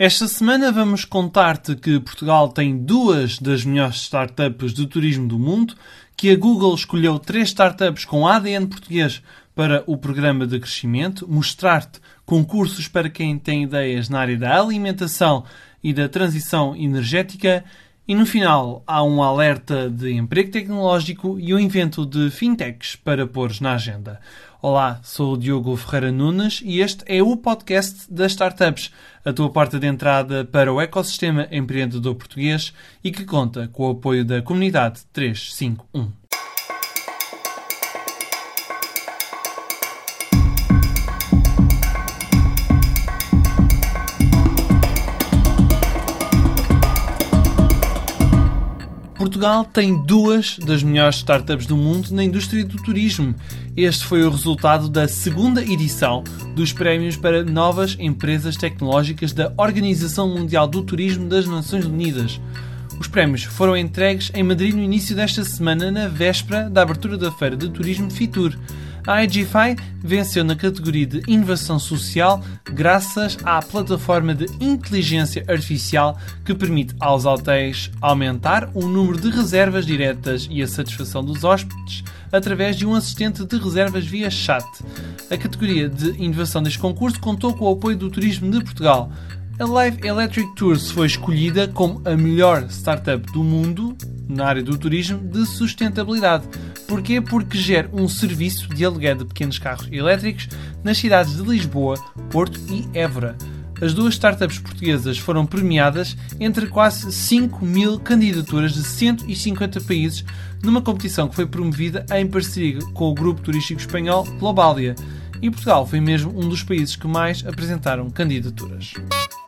Esta semana vamos contar-te que Portugal tem duas das melhores startups de turismo do mundo, que a Google escolheu 3 startups com ADN português para o programa de crescimento, mostrar-te concursos para quem tem ideias na área da alimentação e da transição energética e, no final, há um alerta de emprego tecnológico e um invento de fintechs para pôres na agenda. Olá, sou o Diogo Ferreira Nunes e este é o podcast das startups, a tua porta de entrada para o ecossistema empreendedor português e que conta com o apoio da comunidade 351. Portugal tem duas das melhores startups do mundo na indústria do turismo. Este foi o resultado da segunda edição dos prémios para novas empresas tecnológicas da Organização Mundial do Turismo das Nações Unidas. Os prémios foram entregues em Madrid no início desta semana, na véspera da abertura da Feira de Turismo Fitur. A IGFI venceu na categoria de Inovação Social graças à plataforma de inteligência artificial que permite aos hotéis aumentar o número de reservas diretas e a satisfação dos hóspedes através de um assistente de reservas via chat. A categoria de inovação deste concurso contou com o apoio do Turismo de Portugal. A Live Electric Tours foi escolhida como a melhor startup do mundo na área do turismo de sustentabilidade. Porquê? Porque gera um serviço de aluguer de pequenos carros elétricos nas cidades de Lisboa, Porto e Évora. As duas startups portuguesas foram premiadas entre quase 5.000 candidaturas de 150 países numa competição que foi promovida em parceria com o grupo turístico espanhol Globalia. E Portugal foi mesmo um dos países que mais apresentaram candidaturas.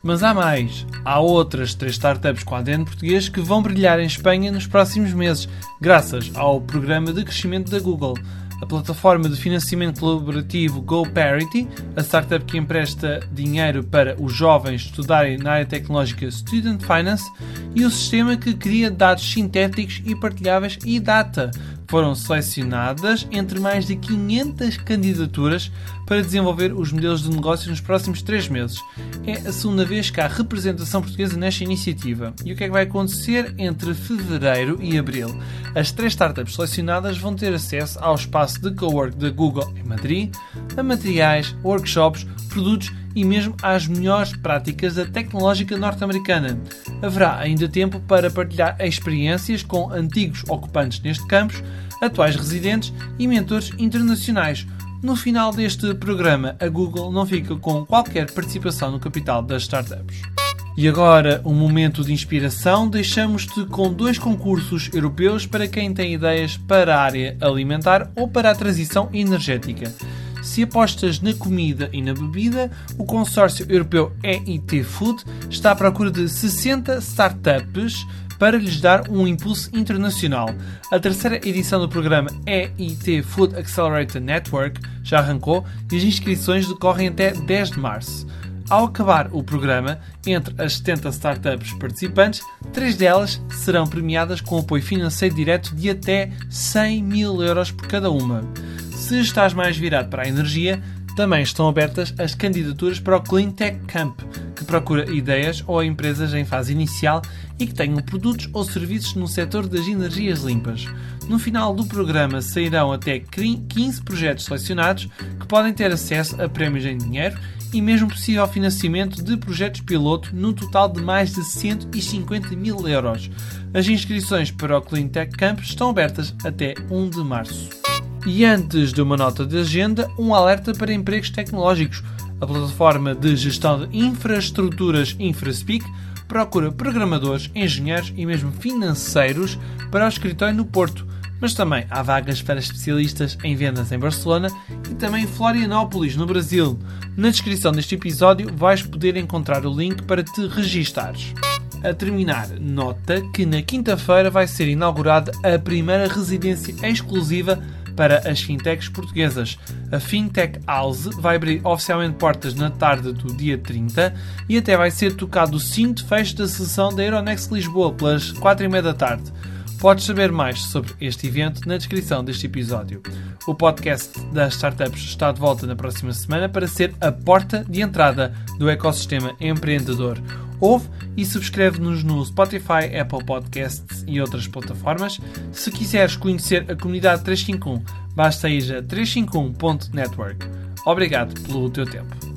Mas há mais. Há outras 3 startups com ADN português que vão brilhar em Espanha nos próximos meses, graças ao programa de crescimento da Google. A plataforma de financiamento colaborativo GoParity, a startup que empresta dinheiro para os jovens estudarem na área tecnológica Student Finance, e o sistema que cria dados sintéticos e partilháveis e-data, foram selecionadas entre mais de 500 candidaturas para desenvolver os modelos de negócio nos próximos 3 meses. É a segunda vez que há representação portuguesa nesta iniciativa. E o que é que vai acontecer entre fevereiro e abril? As 3 startups selecionadas vão ter acesso ao espaço de cowork da Google em Madrid, a materiais, workshops, produtos e mesmo às melhores práticas da tecnológica norte-americana. Haverá ainda tempo para partilhar experiências com antigos ocupantes neste campus, atuais residentes e mentores internacionais. No final deste programa, a Google não fica com qualquer participação no capital das startups. E agora, um momento de inspiração, deixamos-te com 2 concursos europeus para quem tem ideias para a área alimentar ou para a transição energética. Se apostas na comida e na bebida, o consórcio europeu EIT Food está à procura de 60 startups para lhes dar um impulso internacional. A terceira edição do programa EIT Food Accelerator Network já arrancou e as inscrições decorrem até 10 de março. Ao acabar o programa, entre as 70 startups participantes, 3 delas serão premiadas com apoio financeiro direto de até 100 mil euros por cada uma. Se estás mais virado para a energia, também estão abertas as candidaturas para o CleanTech Camp, que procura ideias ou empresas em fase inicial e que tenham produtos ou serviços no setor das energias limpas. No final do programa sairão até 15 projetos selecionados que podem ter acesso a prémios em dinheiro e mesmo possível financiamento de projetos-piloto no total de mais de 150 mil euros. As inscrições para o CleanTech Camp estão abertas até 1 de março. E antes de uma nota de agenda, um alerta para empregos tecnológicos. A plataforma de gestão de infraestruturas InfraSpeak procura programadores, engenheiros e mesmo financeiros para o escritório no Porto, mas também há vagas para especialistas em vendas em Barcelona e também em Florianópolis, no Brasil. Na descrição deste episódio vais poder encontrar o link para te registares. A terminar, nota que na quinta-feira vai ser inaugurada a primeira residência exclusiva para as fintechs portuguesas. A Fintech House vai abrir oficialmente portas na tarde do dia 30 e até vai ser tocado o sino de fecho da sessão da Euronext Lisboa pelas 16h30. Podes saber mais sobre este evento na descrição deste episódio. O podcast das startups está de volta na próxima semana para ser a porta de entrada do ecossistema empreendedor. Ouve e subscreve-nos no Spotify, Apple Podcasts e outras plataformas. Se quiseres conhecer a comunidade 351, basta ir a 351.network. Obrigado pelo teu tempo.